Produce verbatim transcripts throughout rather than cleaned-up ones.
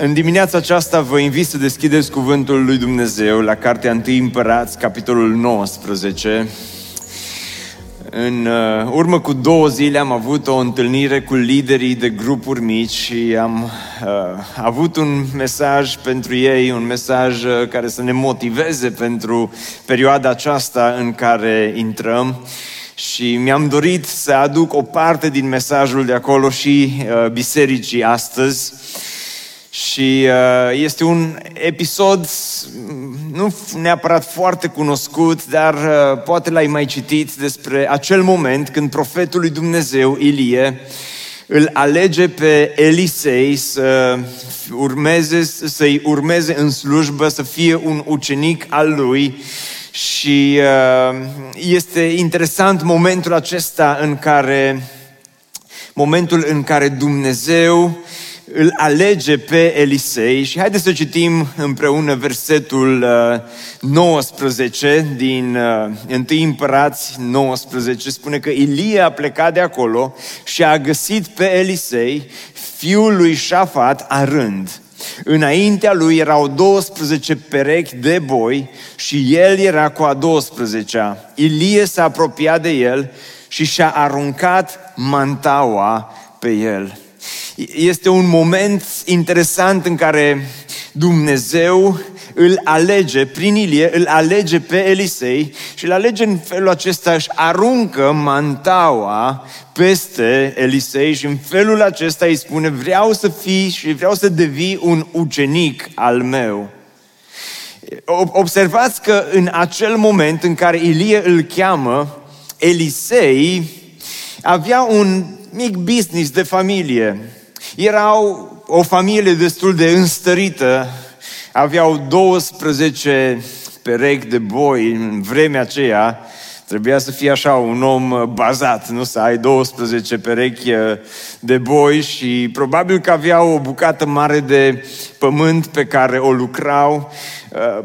În dimineața aceasta vă invit să deschideți Cuvântul lui Dumnezeu la cartea Întâi Împărați, capitolul nouăsprezece. În urmă cu două zile am avut o întâlnire cu liderii de grupuri mici și am uh, avut un mesaj pentru ei, un mesaj care să ne motiveze pentru perioada aceasta în care intrăm. Și mi-am dorit să aduc o parte din mesajul de acolo și uh, bisericii astăzi. Și uh, este un episod nu neapărat foarte cunoscut, dar uh, poate l-ai mai citit, despre acel moment când profetul lui Dumnezeu, Ilie, îl alege pe Elisei să urmeze, să-i urmeze în slujbă, să fie un ucenic al lui. Și uh, este interesant momentul acesta în care, momentul în care Dumnezeu îl alege pe Elisei și haideți să citim împreună versetul nouăsprezece din Întâi Împărați nouăsprezece. Spune că Ilie a plecat de acolo și a găsit pe Elisei, fiul lui Șafat, arând. Înaintea lui erau douăsprezece perechi de boi și el era cu a douăsprezecea. Ilie s-a apropiat de el și și-a aruncat mantaua pe el. Este un moment interesant în care Dumnezeu îl alege, prin Ilie, îl alege pe Elisei și îl alege în felul acesta, și aruncă mantaua peste Elisei și în felul acesta îi spune: vreau să fii și vreau să devii un ucenic al meu. Observați că în acel moment în care Ilie îl cheamă, Elisei avea un mic business de familie. Erau o familie destul de înstărită, aveau douăsprezece perechi de boi în vremea aceea. Trebuia să fie așa un om bazat, nu? Să ai douăsprezece perechi de boi și probabil că aveau o bucată mare de pământ pe care o lucrau.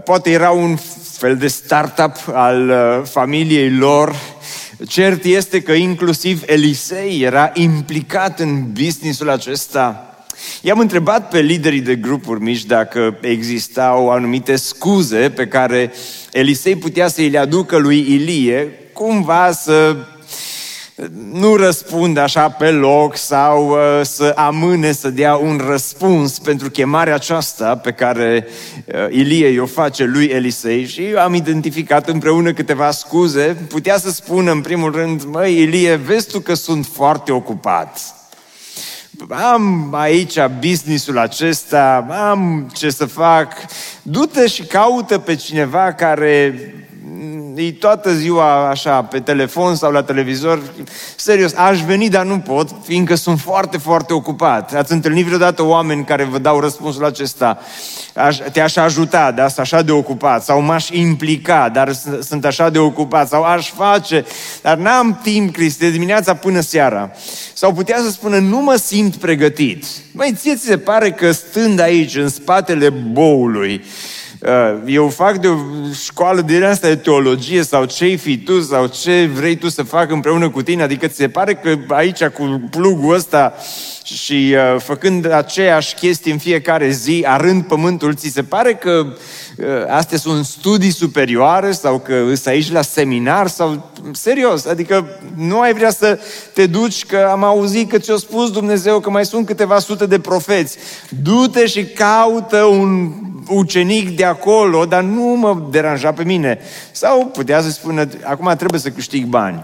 Poate era un fel de startup al familiei lor. Cert este că inclusiv Elisei era implicat în businessul acesta. I-am întrebat pe liderii de grupuri mici dacă existau anumite scuze pe care Elisei putea să îi le aducă lui Ilie, cumva să nu răspundă așa pe loc sau să amâne să dea un răspuns pentru chemarea aceasta pe care Ilie i-o face lui Elisei. Și am identificat împreună câteva scuze. Putea să spună în primul rând: măi Ilie, vezi tu că sunt foarte ocupat. Am aici businessul acesta, am ce să fac. Du-te și caută pe cineva care e toată ziua așa pe telefon sau la televizor. Serios, aș veni, dar nu pot, fiindcă sunt foarte, foarte ocupat. Ați întâlnit vreodată oameni care vă dau răspunsul acesta: aș, te-aș ajuta, dar sunt așa de ocupat, sau m-aș implica, dar sunt, sunt așa de ocupat, sau aș face, dar n-am timp, Cristi, de dimineața până seara. Sau putea să spună: nu mă simt pregătit. Băi, ție ți se pare că stând aici, în spatele boului, eu fac de o școală din asta de teologie sau ce-i fi tu sau ce vrei tu să fac împreună cu tine? Adică ți se pare că aici cu plugul ăsta și uh, făcând aceeași chestie în fiecare zi, arând pământul, ți se pare că uh, astea sunt studii superioare sau că îți aici la seminar sau serios? Adică nu ai vrea să te duci, că am auzit că ți-a spus Dumnezeu că mai sunt câteva sute de profeți. Du-te și caută un ucenic de acolo, dar nu mă deranja pe mine. Sau putea să spună: acum trebuie să câștig bani.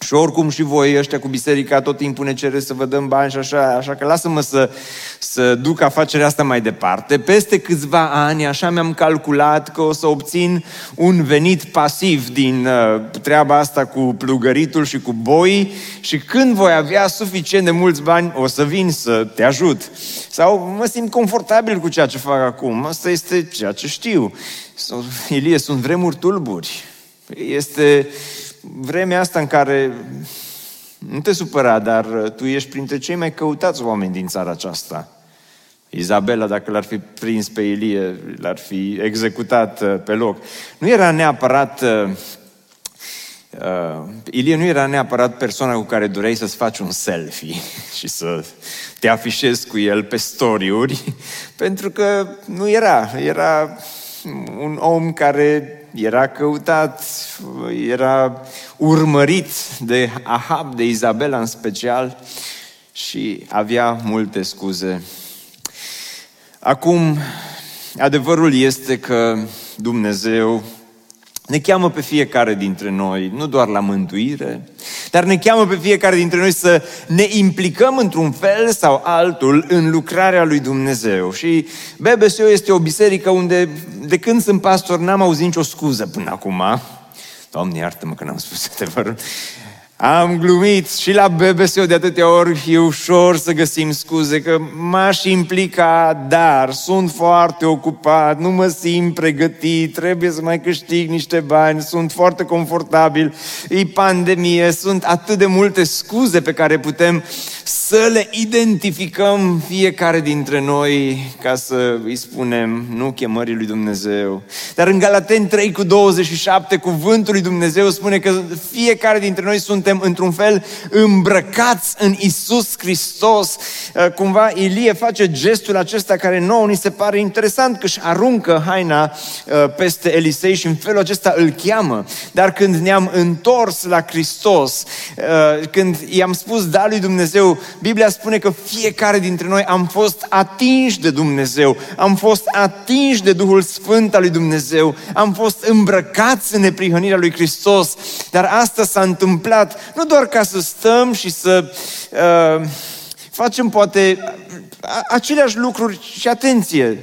Și oricum și voi ăștia cu biserica tot timpul ne cere să vă dăm bani și așa, așa că lasă-mă să, să duc afacerea asta mai departe. Peste câțiva ani, așa mi-am calculat că o să obțin un venit pasiv din uh, treaba asta cu plugăritul și cu boii și când voi avea suficient de mulți bani, o să vin să te ajut. Sau mă simt confortabil cu ceea ce fac acum, asta este ceea ce știu. Sau, Ilie, sunt vremuri tulburi. Este... Vremea asta în care, nu te supăra, dar tu ești printre cei mai căutați oameni din țara aceasta. Izabela, dacă l-ar fi prins pe Ilie, l-ar fi executat pe loc. Nu era neapărat, uh, Ilie nu era neapărat persoana cu care doreai să-ți faci un selfie și să te afișezi cu el pe story-uri, pentru că nu era, era un om care... Era căutat, era urmărit de Ahab, de Izabela în special și avea multe scuze. Acum, adevărul este că Dumnezeu ne cheamă pe fiecare dintre noi, nu doar la mântuire, dar ne cheamă pe fiecare dintre noi să ne implicăm într-un fel sau altul în lucrarea lui Dumnezeu. Și B B S O este o biserică unde, de când sunt pastor, n-am auzit nicio scuză până acum. Doamne, iartă-mă că n-am spus adevărul. Am glumit și la B B S O de atâtea ori, e ușor să găsim scuze, că m-aș implica, dar sunt foarte ocupat, nu mă simt pregătit, trebuie să mai câștig niște bani, sunt foarte confortabil, e pandemie, sunt atât de multe scuze pe care putem să le identificăm fiecare dintre noi ca să îi spunem nu chemării lui Dumnezeu. Dar în Galateni trei cu douăzeci și șapte, cuvântul lui Dumnezeu spune că fiecare dintre noi sunt într-un fel îmbrăcați în Iisus Hristos. Cumva Ilie face gestul acesta care nouă ni se pare interesant, că își aruncă haina peste Elisei și în felul acesta îl cheamă. Dar când ne-am întors la Hristos, când i-am spus da lui Dumnezeu, Biblia spune că fiecare dintre noi am fost atinși de Dumnezeu, am fost atinși de Duhul Sfânt al lui Dumnezeu, am fost îmbrăcați în neprihănirea lui Hristos. Dar asta s-a întâmplat nu doar ca să stăm și să uh, facem poate aceleași lucruri. Și atenție,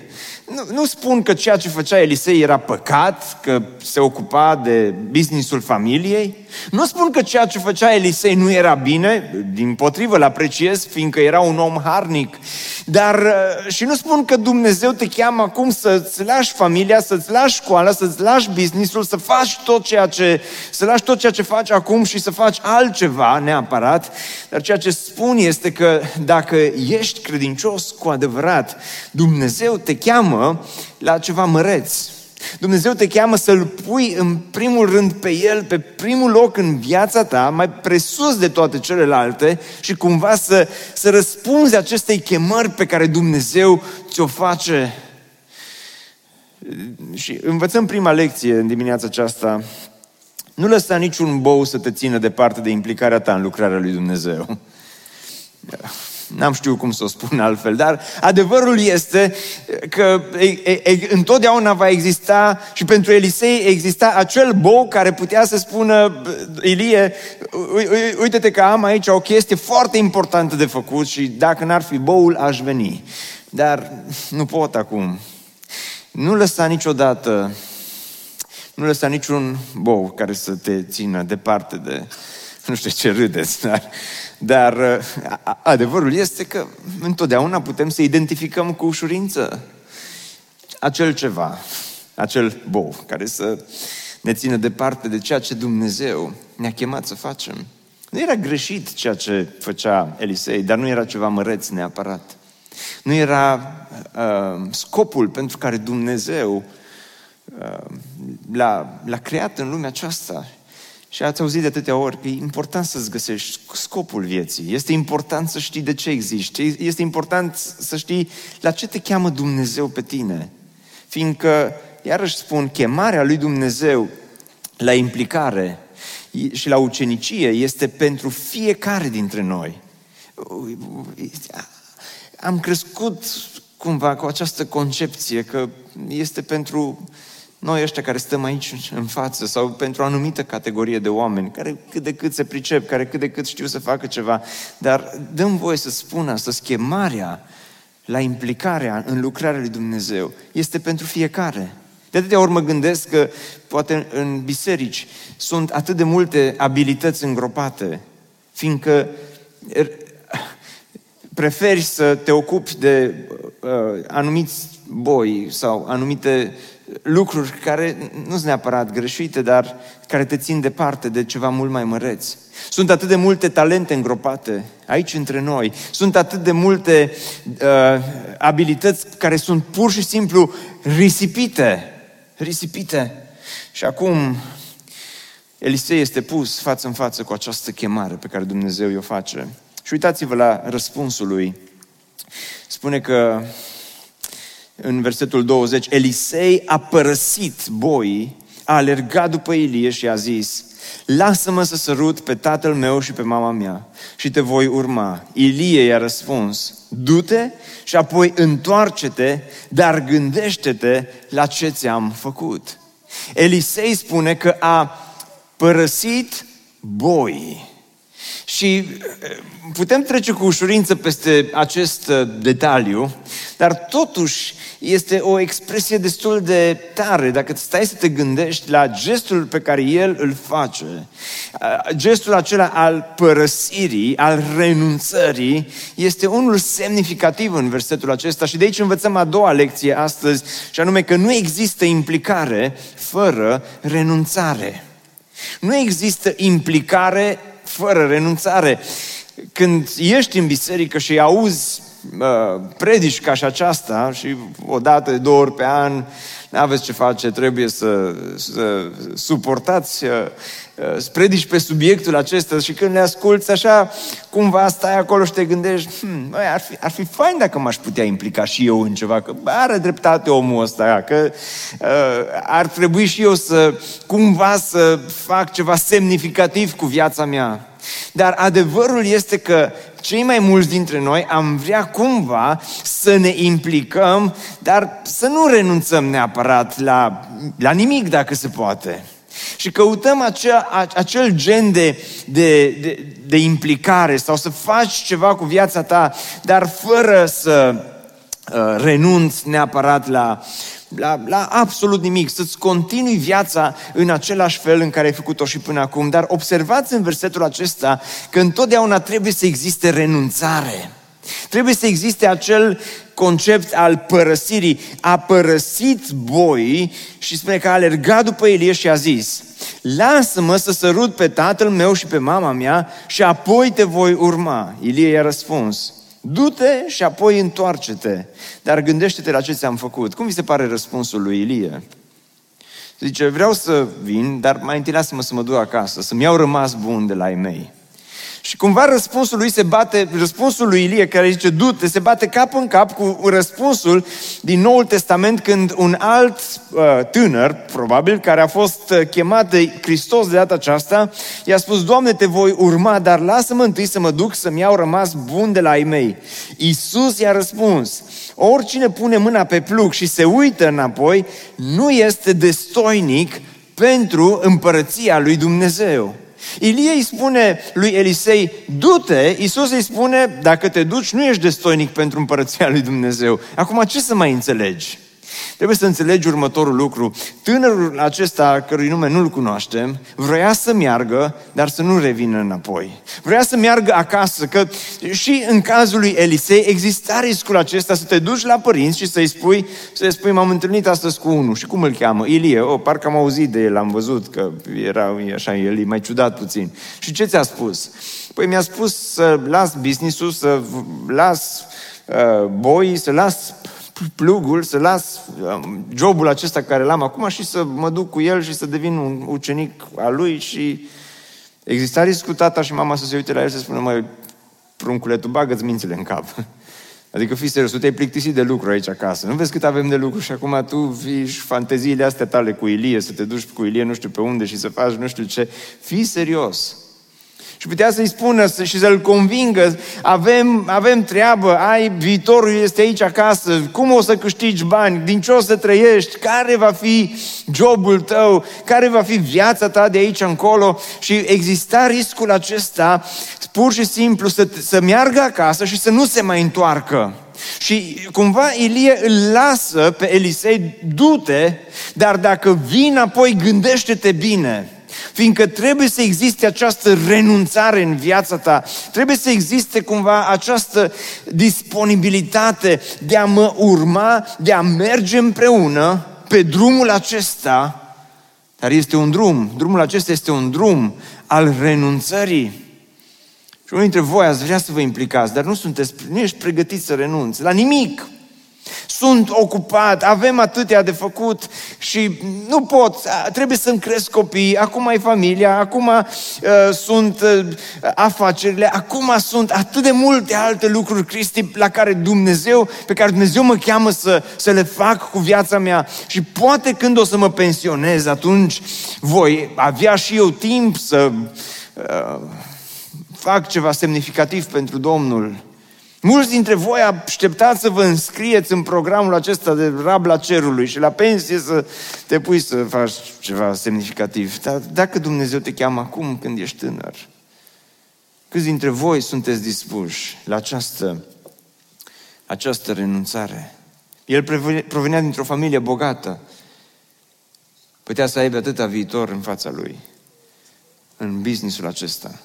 nu, nu spun că ceea ce făcea Elisei era păcat, că se ocupa de businessul familiei. Nu spun că ceea ce făcea Elisei nu era bine, dimpotrivă, îl apreciez, fiindcă era un om harnic. Dar și nu spun că Dumnezeu te cheamă acum să-ți lași familia, să-ți lași școala, să-ți lași businessul, să faci tot ceea ce, să lași tot ceea ce faci acum și să faci altceva neapărat. Dar ceea ce spun este că dacă ești credincios cu adevărat, Dumnezeu te cheamă la ceva măreț. Dumnezeu te cheamă să-L pui în primul rând pe El, pe primul loc în viața ta, mai presus de toate celelalte și cumva să, să răspunzi acestei chemări pe care Dumnezeu ți-o face. Și învățăm prima lecție în dimineața aceasta. Nu lăsa niciun bou să te țină departe de implicarea ta în lucrarea lui Dumnezeu. N-am știut cum să o spun altfel, dar adevărul este că e, e, întotdeauna va exista și pentru Elisei exista acel bou care putea să spună Ilie, uite-te că am aici o chestie foarte importantă de făcut și dacă n-ar fi boul, aș veni. Dar nu pot acum. Nu lăsa niciodată, nu lăsa niciun bou care să te țină departe de... Nu știu ce râdeți, dar, dar adevărul este că întotdeauna putem să identificăm cu ușurință acel ceva, acel bou care să ne țină departe de ceea ce Dumnezeu ne-a chemat să facem. Nu era greșit ceea ce făcea Elisei, dar nu era ceva măreț neapărat. Nu era uh, scopul pentru care Dumnezeu uh, l-a, l-a creat în lumea aceasta. Și ați auzit de atâtea ori că e important să-ți găsești scopul vieții. Este important să știi de ce existi. Este important să știi la ce te cheamă Dumnezeu pe tine. Fiindcă, iarăși spun, chemarea lui Dumnezeu la implicare și la ucenicie este pentru fiecare dintre noi. Am crescut cumva cu această concepție că este pentru... Noi ăștia care stăm aici în față sau pentru o anumită categorie de oameni care cât de cât se pricep, care cât de cât știu să facă ceva, dar dăm voie să spun asta, chemarea la implicarea în lucrarea lui Dumnezeu este pentru fiecare. De atâtea ori mă gândesc că poate în biserici sunt atât de multe abilități îngropate, fiindcă preferi să te ocupi de uh, anumiți boi sau anumite lucruri care nu sunt neapărat greșite, dar care te țin departe de ceva mult mai măreț. Sunt atât de multe talente îngropate aici între noi. Sunt atât de multe uh, abilități care sunt pur și simplu risipite. Risipite. Și acum Elisei este pus față în față cu această chemare pe care Dumnezeu i-o face. Și uitați-vă la răspunsul lui. Spune că în versetul douăzeci, Elisei a părăsit boii, a alergat după Ilie și a zis: lasă-mă să sărut pe tatăl meu și pe mama mea și te voi urma. Ilie i-a răspuns: du-te și apoi întoarce-te, dar gândește-te la ce ți-am făcut. Elisei spune că a părăsit boii. Și putem trece cu ușurință peste acest detaliu, dar totuși este o expresie destul de tare dacă stai să te gândești la gestul pe care el îl face. Gestul acela al părăsirii, al renunțării, este unul semnificativ în versetul acesta și de aici învățăm a doua lecție astăzi, și anume că nu există implicare fără renunțare. Nu există implicare fără renunțare. Când ești în biserică și auzi uh, predici ca și aceasta și o dată, două ori pe an, n-aveți ce face, trebuie să, să suportați uh, uh, predici pe subiectul acesta și când le asculți așa, cumva stai acolo și te gândești hm, bă, ar, fi, ar fi fain dacă m-aș putea implica și eu în ceva, că bă, are dreptate omul ăsta, că uh, ar trebui și eu să cumva să fac ceva semnificativ cu viața mea. Dar adevărul este că cei mai mulți dintre noi am vrea cumva să ne implicăm, dar să nu renunțăm neapărat la, la nimic dacă se poate. Și căutăm acea, a, acel gen de, de, de, de implicare sau să faci ceva cu viața ta, dar fără să uh, renunți neapărat la... La, la absolut nimic, să-ți continui viața în același fel în care ai făcut-o și până acum. Dar observați în versetul acesta că întotdeauna trebuie să existe renunțare. Trebuie să existe acel concept al părăsirii. A părăsit boii și spune că a alergat după Ilie și a zis: lasă-mă să sărut pe tatăl meu și pe mama mea și apoi te voi urma. Ilie i-a răspuns: du-te și apoi întoarce-te, dar gândește-te la ce ți-am făcut. Cum vi se pare răspunsul lui Ilie? Zice: vreau să vin, dar mai întâi lasă-mă să mă duc acasă, să-mi iau rămas bun de la ei mei. Și cumva răspunsul lui se bate, răspunsul lui Ilie care zice du-te, se bate cap în cap cu răspunsul din Noul Testament când un alt uh, tânăr, probabil, care a fost chemat de Hristos de data aceasta, i-a spus: Doamne, te voi urma, dar lasă-mă întâi să mă duc să-mi iau rămas bun de la ai mei. Iisus i-a răspuns: oricine pune mâna pe plug și se uită înapoi, nu este destoinic pentru împărăția lui Dumnezeu. Ilie îi spune lui Elisei: du-te. Iisus îi spune: dacă te duci, nu ești destoinic pentru împărăția lui Dumnezeu. Acum, ce să mai înțelegi? Trebuie să înțelegi următorul lucru. Tânărul acesta, cărui nume nu-l cunoaștem, vroia să meargă, dar să nu revină înapoi. Vroia să meargă acasă, că și în cazul lui Elisei exista riscul acesta să te duci la părinți și să-i spui, să-i spui m-am întâlnit astăzi cu unul și cum îl cheamă? Ilie. Oh, parcă am auzit de el, am văzut că era așa, el e mai ciudat puțin. Și ce ți-a spus? Păi mi-a spus să las business-ul, să las uh, boii, să las plugul, să las jobul acesta care l-am acum și să mă duc cu el și să devin un ucenic al lui. Și exista riscul tata și mama să se uite la el și să spună: măi, prunculetul, bagă-ți mințile în cap. Adică fii serios, tu te-ai plictisit de lucru aici acasă. Nu vezi cât avem de lucru și acum tu vii și fanteziile astea tale cu Ilie, să te duci cu Ilie nu știu pe unde și să faci nu știu ce. Fii serios. Și putea să-i spună și să-l convingă, avem, avem treabă, ai, viitorul este aici acasă, cum o să câștigi bani, din ce o să trăiești, care va fi jobul tău, care va fi viața ta de aici încolo. Și exista riscul acesta, pur și simplu, să, să meargă acasă și să nu se mai întoarcă. Și cumva Ilie îl lasă pe Elisei, du-te, dar dacă vii înapoi, gândește-te bine. Fiindcă trebuie să existe această renunțare în viața ta, trebuie să existe cumva această disponibilitate de a mă urma, de a merge împreună pe drumul acesta, dar este un drum, drumul acesta este un drum al renunțării. Și unii dintre voi ați vrea să vă implicați, dar nu sunteți, nu ești pregătiți să renunți la nimic. Sunt ocupat, avem atâtea de făcut și nu pot, trebuie să-mi cresc copiii, acum e familia, acum uh, sunt uh, afacerile, acum sunt atât de multe alte lucruri, Cristi, la care Dumnezeu, pe care Dumnezeu mă cheamă să, să le fac cu viața mea. Și poate când o să mă pensionez, atunci voi avea și eu timp să uh, fac ceva semnificativ pentru Domnul. Mulți dintre voi așteptați să vă înscrieți în programul acesta de Rabla Cerului și la pensie să te pui să faci ceva semnificativ. Dar dacă Dumnezeu te cheamă acum când ești tânăr, câți dintre voi sunteți dispuși la această, această renunțare? El provenea dintr-o familie bogată. Putea să aibă atâta viitor în fața lui, în businessul acesta.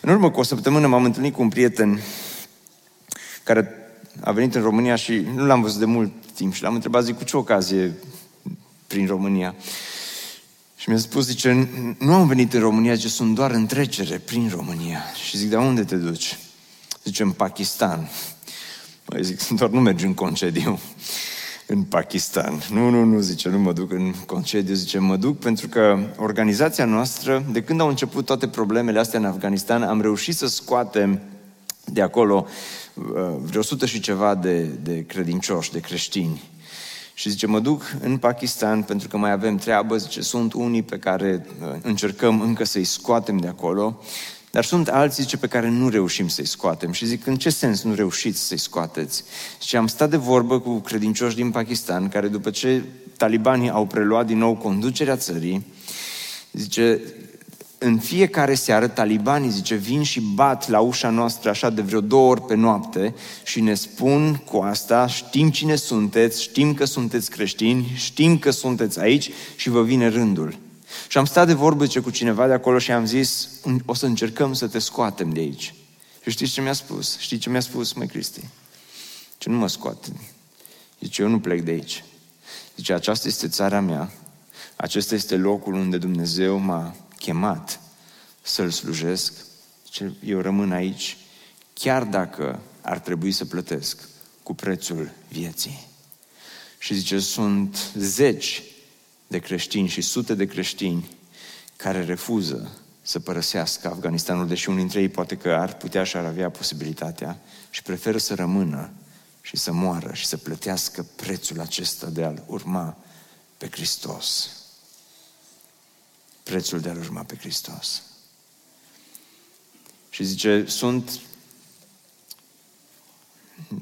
În urmă cu o săptămână m-am întâlnit cu un prieten care a venit în România și nu l-am văzut de mult timp și l-am întrebat, zic, cu ce ocazie prin România? Și mi-a spus, zice, nu am venit în România, zice, sunt doar în trecere prin România. Și zic, dar unde te duci? Zice, în Pakistan. Măi, zic, doar nu mergi în concediu în Pakistan. Nu, nu, nu, zice, nu mă duc în concediu, zice, mă duc pentru că organizația noastră, de când au început toate problemele astea în Afganistan, am reușit să scoatem de acolo vreo sută și ceva de, de credincioși, de creștini. Și zice, mă duc în Pakistan pentru că mai avem treabă, zice, sunt unii pe care încercăm încă să-i scoatem de acolo, dar sunt alții, zice, pe care nu reușim să-i scoatem. Și zic, în ce sens nu reușiți să-i scoateți? Și am stat de vorbă cu credincioși din Pakistan, care după ce talibanii au preluat din nou conducerea țării, zice, în fiecare seară talibanii, zice, vin și bat la ușa noastră așa de vreo două ori pe noapte și ne spun cu asta, știm cine sunteți, știm că sunteți creștini, știm că sunteți aici și vă vine rândul. Și am stat de vorbă, zice, cu cineva de acolo și am zis, o să încercăm să te scoatem de aici. Și știți ce mi-a spus? Știți ce mi-a spus, măi Cristi? Zice, nu mă scoate. Zice, eu nu plec de aici. Zice, aceasta este țara mea, acesta este locul unde Dumnezeu m-a chemat să-L slujesc, eu rămân aici, chiar dacă ar trebui să plătesc cu prețul vieții. Și zice, sunt zeci de creștini și sute de creștini care refuză să părăsească Afganistanul, deși unii dintre ei poate că ar putea și ar avea posibilitatea și preferă să rămână și să moară și să plătească prețul acesta de a-L urma pe Hristos. Prețul de a-L urma pe Hristos. Și zice, sunt,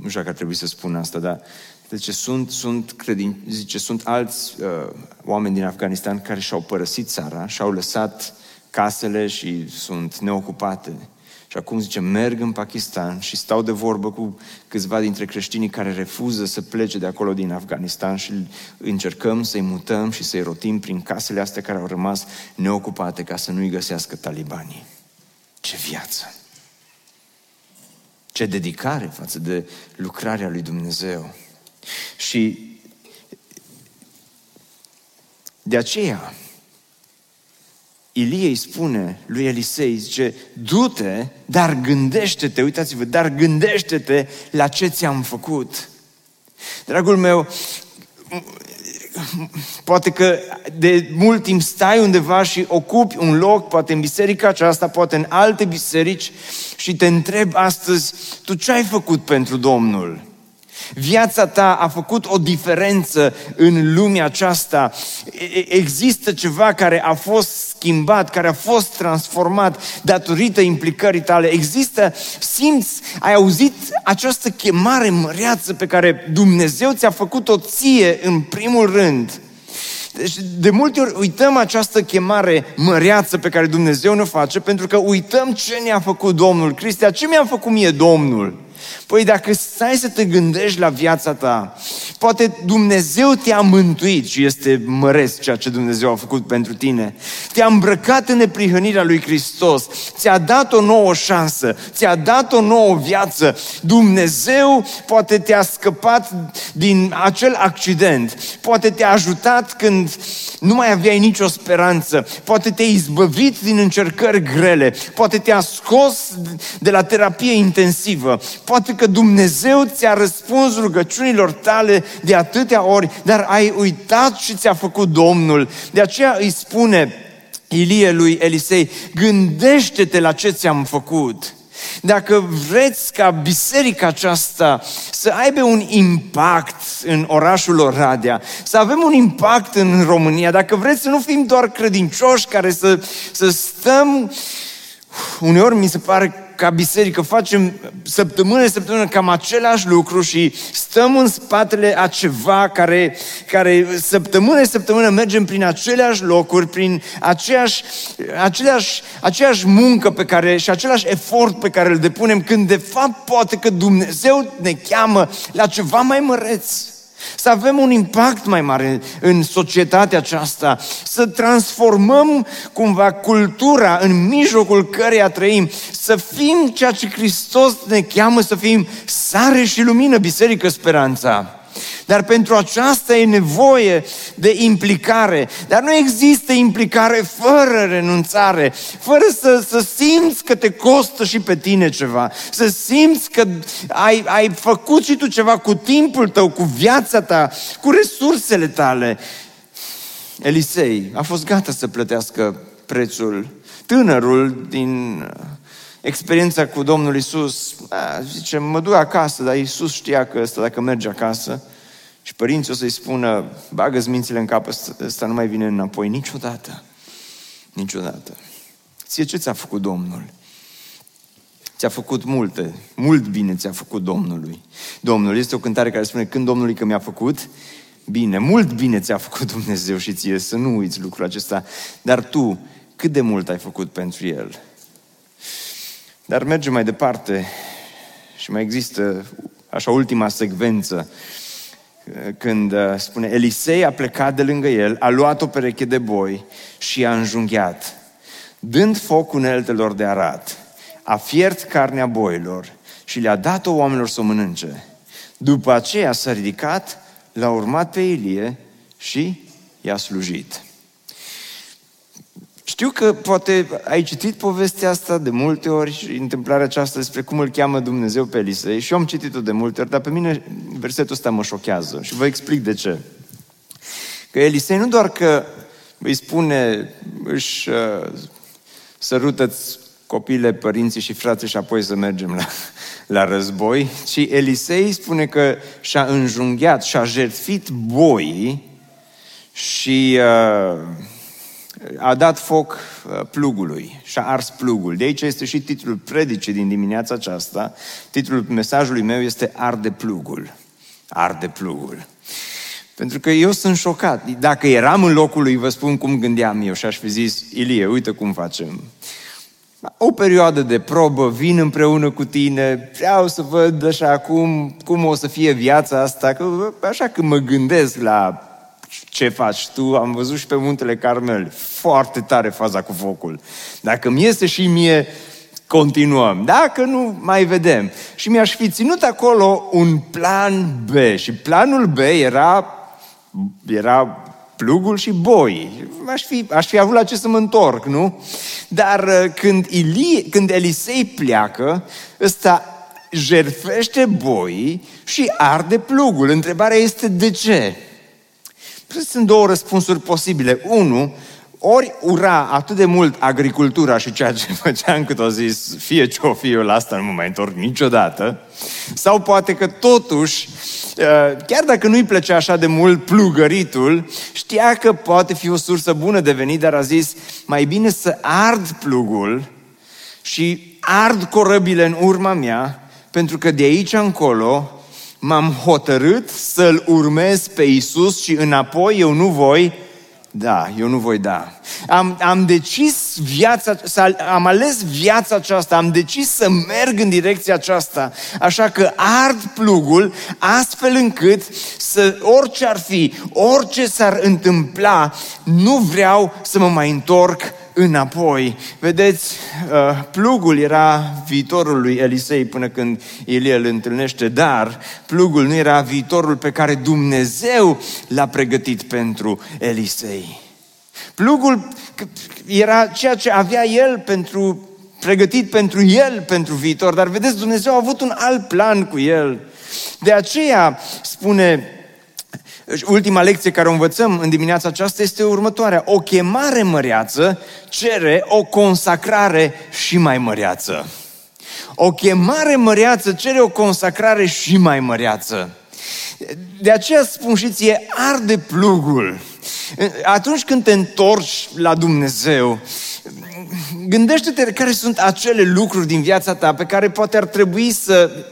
nu știu că ar trebui să spun asta, dar zice, sunt, sunt, credin, zice, sunt alți uh, oameni din Afganistan care și-au părăsit țara, și-au lăsat casele și sunt neocupate. Și acum, zice, merg în Pakistan și stau de vorbă cu câțiva dintre creștinii care refuză să plece de acolo din Afganistan și încercăm să-i mutăm și să-i rotim prin casele astea care au rămas neocupate ca să nu-i găsească talibanii. Ce viață! Ce dedicare față de lucrarea lui Dumnezeu! Și de aceea Ilie îi spune lui Elisei, zice, du-te, dar gândește-te, uitați-vă, dar gândește-te la ce ți-am făcut. Dragul meu, poate că de mult timp stai undeva și ocupi un loc, poate în biserica aceasta, poate în alte biserici și te întreb astăzi, tu ce ai făcut pentru Domnul? Viața ta a făcut o diferență în lumea aceasta? Există ceva care a fost schimbat, care a fost transformat datorită implicării tale. Există, simți, ai auzit această chemare măreață pe care Dumnezeu ți-a făcut-o ție în primul rând. Deci, de multe ori uităm această chemare măreață pe care Dumnezeu ne face pentru că uităm ce ne-a făcut Domnul. Cristian, ce mi-a făcut mie Domnul? Păi dacă stai să te gândești la viața ta, poate Dumnezeu te-a mântuit și este măresc ceea ce Dumnezeu a făcut pentru tine. Te-a îmbrăcat în neprihănirea lui Hristos, ți-a dat o nouă șansă, ți-a dat o nouă viață. Dumnezeu poate te-a scăpat din acel accident, poate te-a ajutat când nu mai aveai nicio speranță, poate te-a izbăvit din încercări grele, poate te-a scos de la terapie intensivă, poate că Dumnezeu ți-a răspuns rugăciunilor tale de atâtea ori, dar ai uitat și ți-a făcut Domnul. De aceea îi spune Ilie lui Elisei, gândește-te la ce ți-am făcut. Dacă vreți ca biserica aceasta să aibă un impact în orașul Oradea, să avem un impact în România, dacă vreți să nu fim doar credincioși care să, să stăm, uneori mi se pare ca biserică facem săptămână de săptămână cam același lucru și stăm în spatele a ceva care, care săptămână de săptămână mergem prin aceleași locuri, prin aceeași, aceleași, aceeași muncă pe care, și același efort pe care îl depunem, când de fapt poate că Dumnezeu ne cheamă la ceva mai măreț. Să avem un impact mai mare în societatea aceasta, să transformăm cumva cultura în mijlocul căreia trăim, să fim ceea ce Hristos ne cheamă să fim, sare și lumină, Biserică Speranța. Dar pentru aceasta e nevoie de implicare. Dar nu există implicare fără renunțare, fără să, să simți că te costă și pe tine ceva, să simți că ai, ai făcut și tu ceva cu timpul tău, cu viața ta, cu resursele tale. Elisei a fost gata să plătească prețul. Tânărul din experiența cu Domnul Iisus, a, zice, mă duc acasă, dar Iisus știa că ăsta, dacă merge acasă, și părinții o să-i spună, bagă-ți mințile în cap, ăsta nu mai vine înapoi. Niciodată. Niciodată. Ție ce ți-a făcut Domnul? Ți-a făcut multe. Mult bine ți-a făcut Domnului. Domnul, este o cântare care spune, când Domnului că mi-a făcut bine. Mult bine ți-a făcut Dumnezeu și ție, să nu uiți lucrul acesta. Dar tu, cât de mult ai făcut pentru El? Dar mergem mai departe și mai există așa ultima secvență când spune Elisei a plecat de lângă el, a luat o pereche de boi și i-a înjunghiat, dând foc uneltelor de arat, a fiert carnea boilor și le-a dat-o oamenilor să o mănânce. După aceea s-a ridicat, l-a urmat pe Ilie și i-a slujit. Știu că poate ai citit povestea asta de multe ori și întâmplarea aceasta despre cum îl cheamă Dumnezeu pe Elisei și eu am citit-o de multe ori, dar pe mine versetul ăsta mă șochează și vă explic de ce. Că Elisei nu doar că îi spune, își uh, sărută-ți copiile, părinții și frații și apoi să mergem la, la război, ci Elisei spune că și-a înjunghiat, și-a jertfit boii și... Uh, a dat foc plugului și a ars plugul. De aici este și titlul predicii din dimineața aceasta. Titlul mesajului meu este Arde plugul. Arde plugul. Pentru că eu sunt șocat. Dacă eram în locul lui, vă spun cum gândeam eu și aș fi zis, Ilie, uite cum facem. O perioadă de probă, vin împreună cu tine, vreau să văd așa cum, cum o să fie viața asta. Că, așa că mă gândesc la... ce faci tu? Am văzut și pe muntele Carmel. Foarte tare faza cu focul. Dacă mi iese și mie, continuăm. Dacă nu, mai vedem. Și mi-aș fi ținut acolo un plan B. Și planul B era, era plugul și boii. Aș fi, aș fi avut la ce să mă întorc, nu? Dar când, Ilie, când Elisei pleacă, ăsta jertfește boii și arde plugul. Întrebarea este de ce? Sunt două răspunsuri posibile. Unu, ori ura atât de mult agricultura și ceea ce făceam, cât o zis, fie ce-o fie la asta nu mă mai întorc niciodată, sau poate că totuși, chiar dacă nu-i plăcea așa de mult plugăritul, știa că poate fi o sursă bună de venit, dar a zis, mai bine să ard plugul și ard corăbile în urma mea, pentru că de aici încolo m-am hotărât să-L urmez pe Iisus și înapoi eu nu voi da, eu nu voi da. Am, am decis viața, am ales viața aceasta, am decis să merg în direcția aceasta, așa că ard plugul astfel încât să, orice ar fi, orice s-ar întâmpla, nu vreau să mă mai întorc înapoi. Vedeți, plugul era viitorul lui Elisei până când Ilie îl întâlnește, dar plugul nu era viitorul pe care Dumnezeu l-a pregătit pentru Elisei. Plugul era ceea ce avea el pentru, pregătit pentru el pentru viitor, dar vedeți, Dumnezeu a avut un alt plan cu el. De aceea spune ultima lecție care o învățăm în dimineața aceasta este următoarea. O chemare măreață cere o consacrare și mai măreață. O chemare măreață cere o consacrare și mai măreață. De aceea spun și ție, arde plugul. Atunci când te întorci la Dumnezeu, gândește-te care sunt acele lucruri din viața ta pe care poate ar trebui să,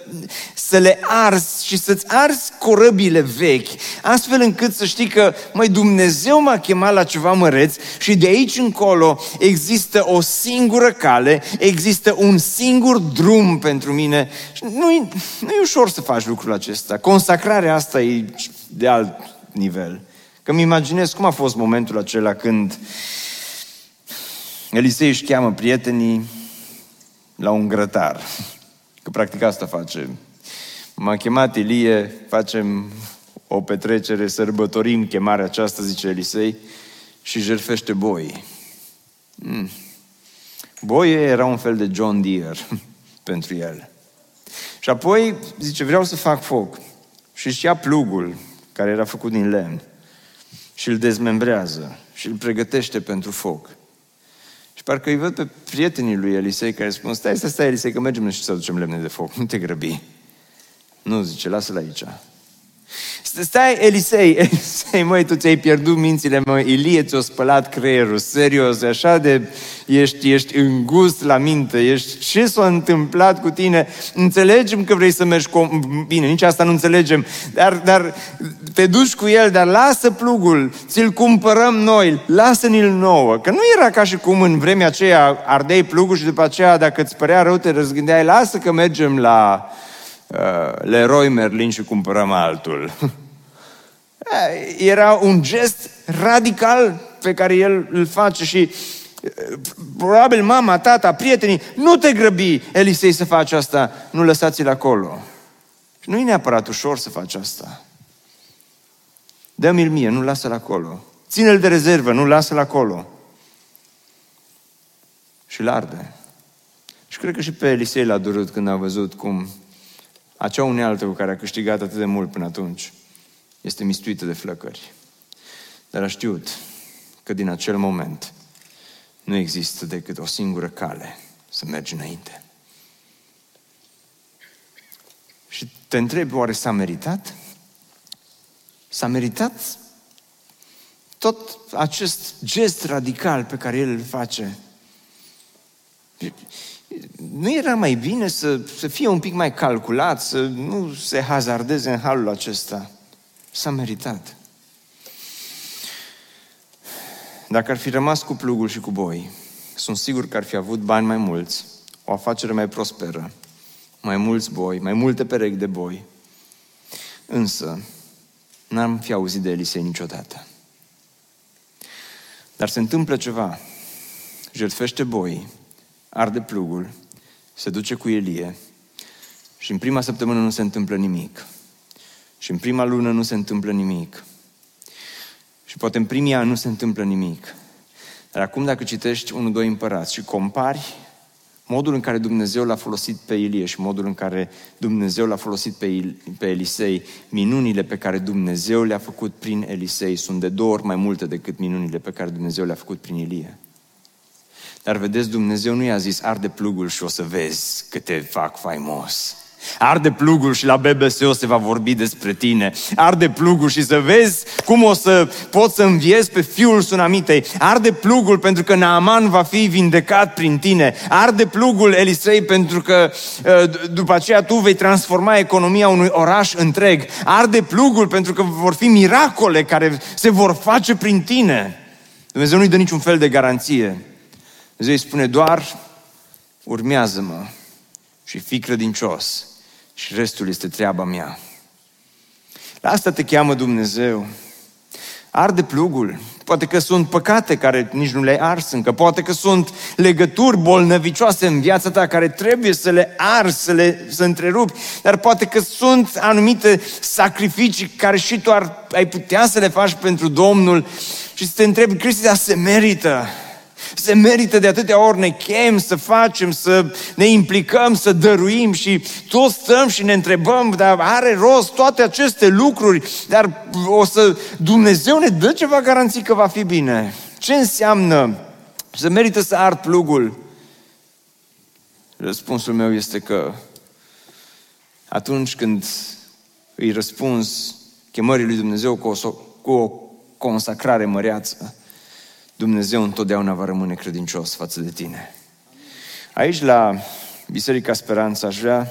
să le arzi și să-ți arzi corăbile vechi, astfel încât să știi că, măi, Dumnezeu m-a chemat la ceva măreț și de aici încolo există o singură cale, există un singur drum pentru mine. Nu-i, nu-i ușor să faci lucrul acesta. Consacrarea asta e de alt nivel. Că-mi imaginez cum a fost momentul acela când Elisei își cheamă prietenii la un grătar. Că practic asta facem. M-a chemat Ilie, facem o petrecere, sărbătorim chemarea aceasta, zice Elisei, și jertfește boi. Mm. Boie era un fel de John Deere pentru el. Și apoi zice, vreau să fac foc. Și își ia plugul, care era făcut din lemn, și îl dezmembrează și îl pregătește pentru foc. Și parcă îi văd pe prietenii lui Elisei care spun, stai, stai, stai, Elisei, că mergem și să aducem lemne de foc, nu te grăbi. Nu, zice, lasă-l aici. Stai, Elisei, Elisei, măi, tu ți-ai pierdut mințile, măi, Ilie ți-a spălat creierul, serios, așa de, ești, ești îngust la minte, ești, ce s-a întâmplat cu tine? Înțelegem că vrei să mergi, com- bine, nici asta nu înțelegem, dar, dar te duci cu el, dar lasă plugul, ți-l cumpărăm noi, lasă-ni-l nouă, că nu era ca și cum în vremea aceea ardeai plugul și după aceea dacă îți părea rău te răzgândeai, lasă că mergem la Leroy Merlin și cumpărăm altul. Era un gest radical pe care el îl face și probabil mama, tata, prietenii, nu te grăbi, Elisei, să faci asta, nu lăsați-l acolo. Și nu e neapărat ușor să faci asta. Dă-mi-l mie, nu lasă-l acolo. Ține-l de rezervă, nu lasă-l acolo. Și-l arde. Și cred că și pe Elisei l-a durut când a văzut cum acea unealtă cu care a câștigat atât de mult până atunci este mistuită de flăcări. Dar a știut că din acel moment nu există decât o singură cale să mergi înainte. Și te întrebi, oare s-a meritat? S-a meritat tot acest gest radical pe care el îl face? Nu era mai bine să, să fie un pic mai calculat, să nu se hazardeze în halul acesta? S-a meritat. Dacă ar fi rămas cu plugul și cu boi, sunt sigur că ar fi avut bani mai mulți, o afacere mai prosperă, mai mulți boi, mai multe perechi de boi. Însă, n-am fi auzit de Elisei niciodată. Dar se întâmplă ceva. Jertfește boii, arde plugul, se duce cu Ilie și în prima săptămână nu se întâmplă nimic. Și în prima lună nu se întâmplă nimic. Și poate în primii ani nu se întâmplă nimic. Dar acum dacă citești Întâi Împărați și compari modul în care Dumnezeu l-a folosit pe Ilie și modul în care Dumnezeu l-a folosit pe, Il- pe Elisei, minunile pe care Dumnezeu le-a făcut prin Elisei sunt de două ori mai multe decât minunile pe care Dumnezeu le-a făcut prin Ilie. Dar vedeți, Dumnezeu nu i-a zis, arde plugul și o să vezi că te fac faimos. Arde plugul și la B B S O se va vorbi despre tine. Arde plugul și să vezi cum o să poți să înviezi pe fiul Sunamitei. Arde plugul pentru că Naaman va fi vindecat prin tine. Arde plugul, Elisei, pentru că după aceea tu vei transforma economia unui oraș întreg. Arde plugul pentru că vor fi miracole care se vor face prin tine. Dumnezeu nu-i dă niciun fel de garanție. Dumnezeu îi spune doar, urmează-mă și fii credincios. Și restul este treaba mea. La asta te cheamă Dumnezeu. Arde plugul. Poate că sunt păcate care nici nu le-ai ars încă. Poate că sunt legături bolnăvicioase în viața ta care trebuie să le arzi, să le să întrerupi. Dar poate că sunt anumite sacrificii care și tu ar, ai putea să le faci pentru Domnul. Și să te întrebi, Cristi, dar se merită? Se merită? De atâtea ori ne chem să facem, să ne implicăm, să dăruim și toți stăm și ne întrebăm, dar are rost toate aceste lucruri, dar o să Dumnezeu ne dă ceva garanții că va fi bine. Ce înseamnă să merită să ard plugul? Răspunsul meu este că atunci când îi răspunzi chemării lui Dumnezeu cu o, cu o consacrare măreață, Dumnezeu întotdeauna va rămâne credincios față de tine. Aici, la Biserica Speranța, aș vrea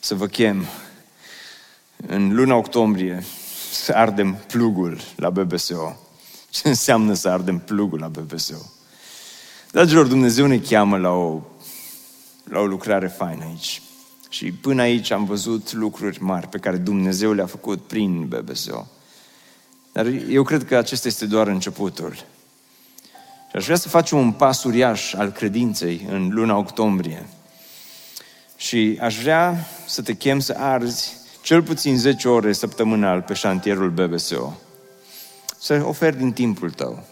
să vă chem în luna octombrie să ardem plugul la B B S O. Ce înseamnă să ardem plugul la B B S O? Dragilor, Dumnezeu ne cheamă la o, la o lucrare faină aici. Și până aici am văzut lucruri mari pe care Dumnezeu le-a făcut prin B B S O. Dar eu cred că acesta este doar începutul. Și aș vrea să facem un pas uriaș al credinței în luna octombrie. Și aș vrea să te chem să arzi cel puțin zece ore săptămânal pe șantierul B B S O. Să oferi din timpul tău.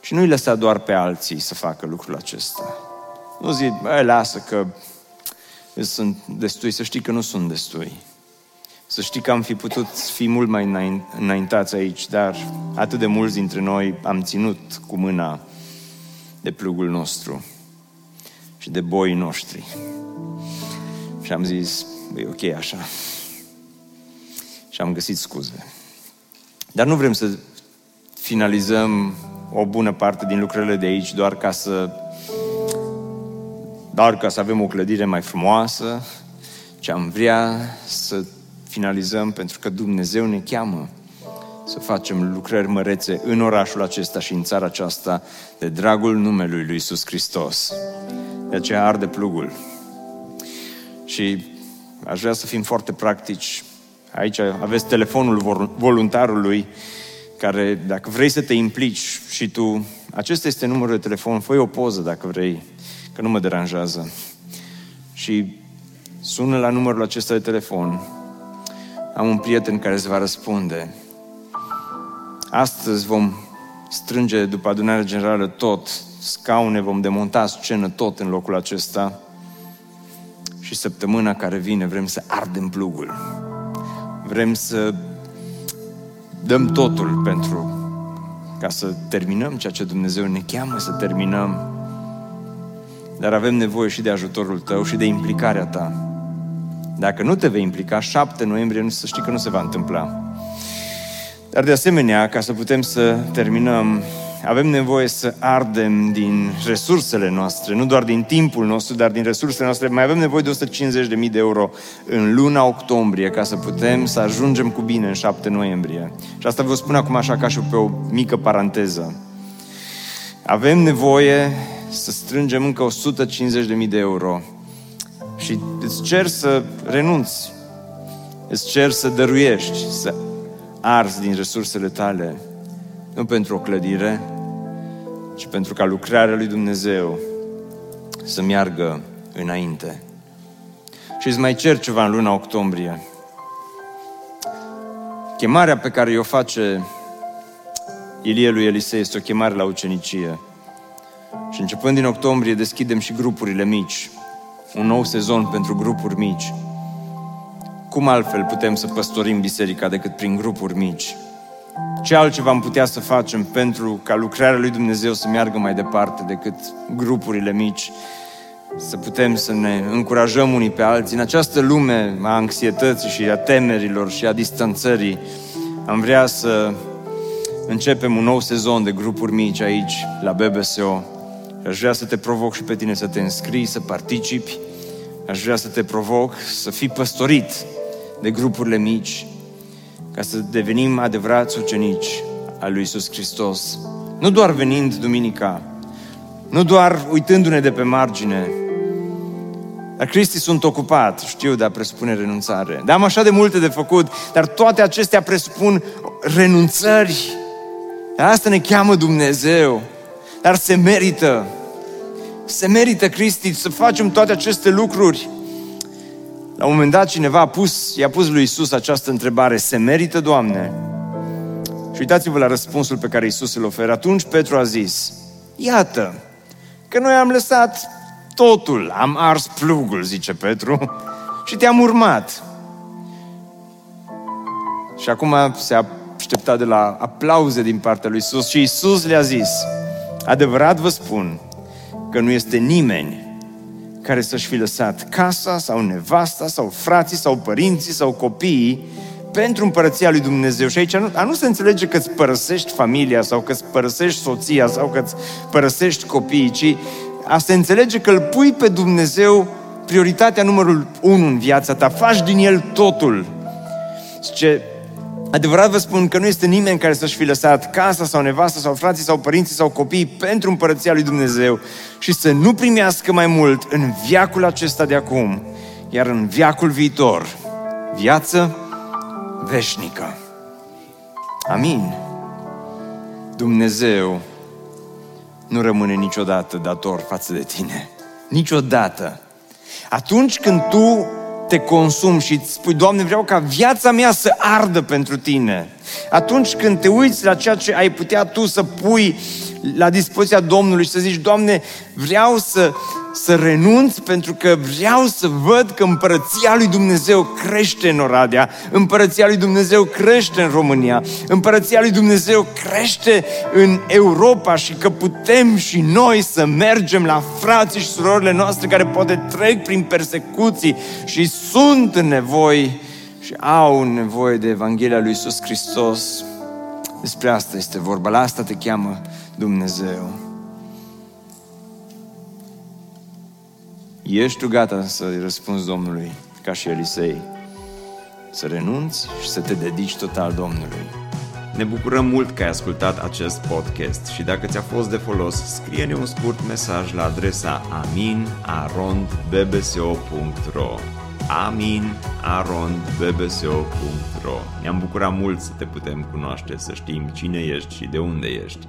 Și nu-i lăsa doar pe alții să facă lucrul acesta. Nu zici, bă, lasă că sunt destui, să știi că nu sunt destui. Să știi că am fi putut fi mult mai înaintați aici, dar atât de mulți dintre noi am ținut cu mâna de plugul nostru și de boii noștri. Și am zis, e ok așa. Și am găsit scuze. Dar nu vrem să finalizăm o bună parte din lucrările de aici doar ca să, doar ca să avem o clădire mai frumoasă, ci am vrea să finalizăm pentru că Dumnezeu ne cheamă să facem lucrări mărețe în orașul acesta și în țara aceasta de dragul numelui lui Iisus Hristos. De aceea arde plugul. Și aș vrea să fim foarte practici. Aici aveți telefonul voluntarului care, dacă vrei să te implici și tu, acesta este numărul de telefon, fă o poză dacă vrei, că nu mă deranjează. Și sună la numărul acesta de telefon. Am un prieten care îți va răspunde. Astăzi vom strânge după adunarea generală tot, scaune, vom demonta scenă tot în locul acesta și săptămâna care vine vrem să ardem plugul. Vrem să dăm totul pentru ca să terminăm ceea ce Dumnezeu ne cheamă să terminăm. Dar avem nevoie și de ajutorul tău și de implicarea ta. Dacă nu te vei implica, șapte noiembrie, să știi că nu se va întâmpla. Dar de asemenea, ca să putem să terminăm, avem nevoie să ardem din resursele noastre, nu doar din timpul nostru, dar din resursele noastre. Mai avem nevoie de o sută cincizeci de mii de euro în luna octombrie, ca să putem să ajungem cu bine în șapte noiembrie. Și asta vă spun acum așa ca și pe o mică paranteză. Avem nevoie să strângem încă o sută cincizeci de mii de euro. Și îți cer să renunți, îți cer să dăruiești, să arzi din resursele tale, nu pentru o clădire, ci pentru ca lucrarea lui Dumnezeu să meargă înainte. Și îți mai cer ceva în luna octombrie. Chemarea pe care o face Ilie lui Elisei este o chemare la ucenicie. Și începând din octombrie deschidem și grupurile mici. Un nou sezon pentru grupuri mici. Cum altfel putem să păstorim biserica decât prin grupuri mici? Ce altceva am putea să facem pentru ca lucrarea lui Dumnezeu să meargă mai departe decât grupurile mici? Să putem să ne încurajăm unii pe alții. În această lume a anxietății și a temerilor și a distanțării, am vrea să începem un nou sezon de grupuri mici aici, la B B S O. Aș vrea să te provoc și pe tine să te înscrii, să participi. Aș vrea să te provoc să fii păstorit de grupurile mici, ca să devenim adevărați ucenici al lui Iisus Hristos. Nu doar venind duminica, nu doar uitându-ne de pe margine. Dar Cristi, sunt ocupat, știu, dar presupune renunțare. Dar am așa de multe de făcut, dar toate acestea presupun renunțări. Dar asta ne cheamă Dumnezeu. Dar se merită. Se merită, Cristi, să facem toate aceste lucruri. La un moment dat cineva a pus, i-a pus lui Iisus această întrebare: se merită, Doamne? Și uitați-vă la răspunsul pe care Iisus îl oferă. Atunci Petru a zis: iată că noi am lăsat totul, am ars plugul, zice Petru, și te-am urmat. Și acum se aștepta de la aplauze din partea lui Iisus și Iisus le-a zis: adevărat vă spun că nu este nimeni care să-și fi lăsat casa sau nevasta sau frații sau părinții sau copiii pentru împărăția lui Dumnezeu. Și aici a nu, a nu se înțelege că îți părăsești familia sau că îți părăsești soția sau că îți părăsești copiii, ci a se înțelege că îl pui pe Dumnezeu prioritatea numărul unu în viața ta. Faci din el totul. Zice: adevărat vă spun că nu este nimeni care să-și fi lăsat casa sau nevasta sau frații sau părinții sau copiii pentru împărăția lui Dumnezeu și să nu primească mai mult în veacul acesta de acum, iar în veacul viitor viață veșnică. Amin. Dumnezeu nu rămâne niciodată dator față de tine. Niciodată. Atunci când tu te consumi și îți spui: Doamne, vreau ca viața mea să ardă pentru tine. Atunci când te uiți la ceea ce ai putea tu să pui la dispoziția Domnului și să zici: Doamne, vreau să, să renunț pentru că vreau să văd că împărăția lui Dumnezeu crește în Oradea, împărăția lui Dumnezeu crește în România, împărăția lui Dumnezeu crește în Europa și că putem și noi să mergem la frații și surorile noastre care poate trec prin persecuții și sunt în nevoi și au nevoie de Evanghelia lui Iisus Hristos. Despre asta este vorba, la asta te cheamă Dumnezeu. Ești tu gata să-i răspunzi Domnului, ca și Elisei, să renunți și să te dedici total Domnului? Ne bucurăm mult că ai ascultat acest podcast și dacă ți-a fost de folos, scrie-ne un scurt mesaj la adresa amin arond b b s o punct r o amin arond b b s o punct r o. Ne-am bucurat mult să te putem cunoaște, să știm cine ești și de unde ești.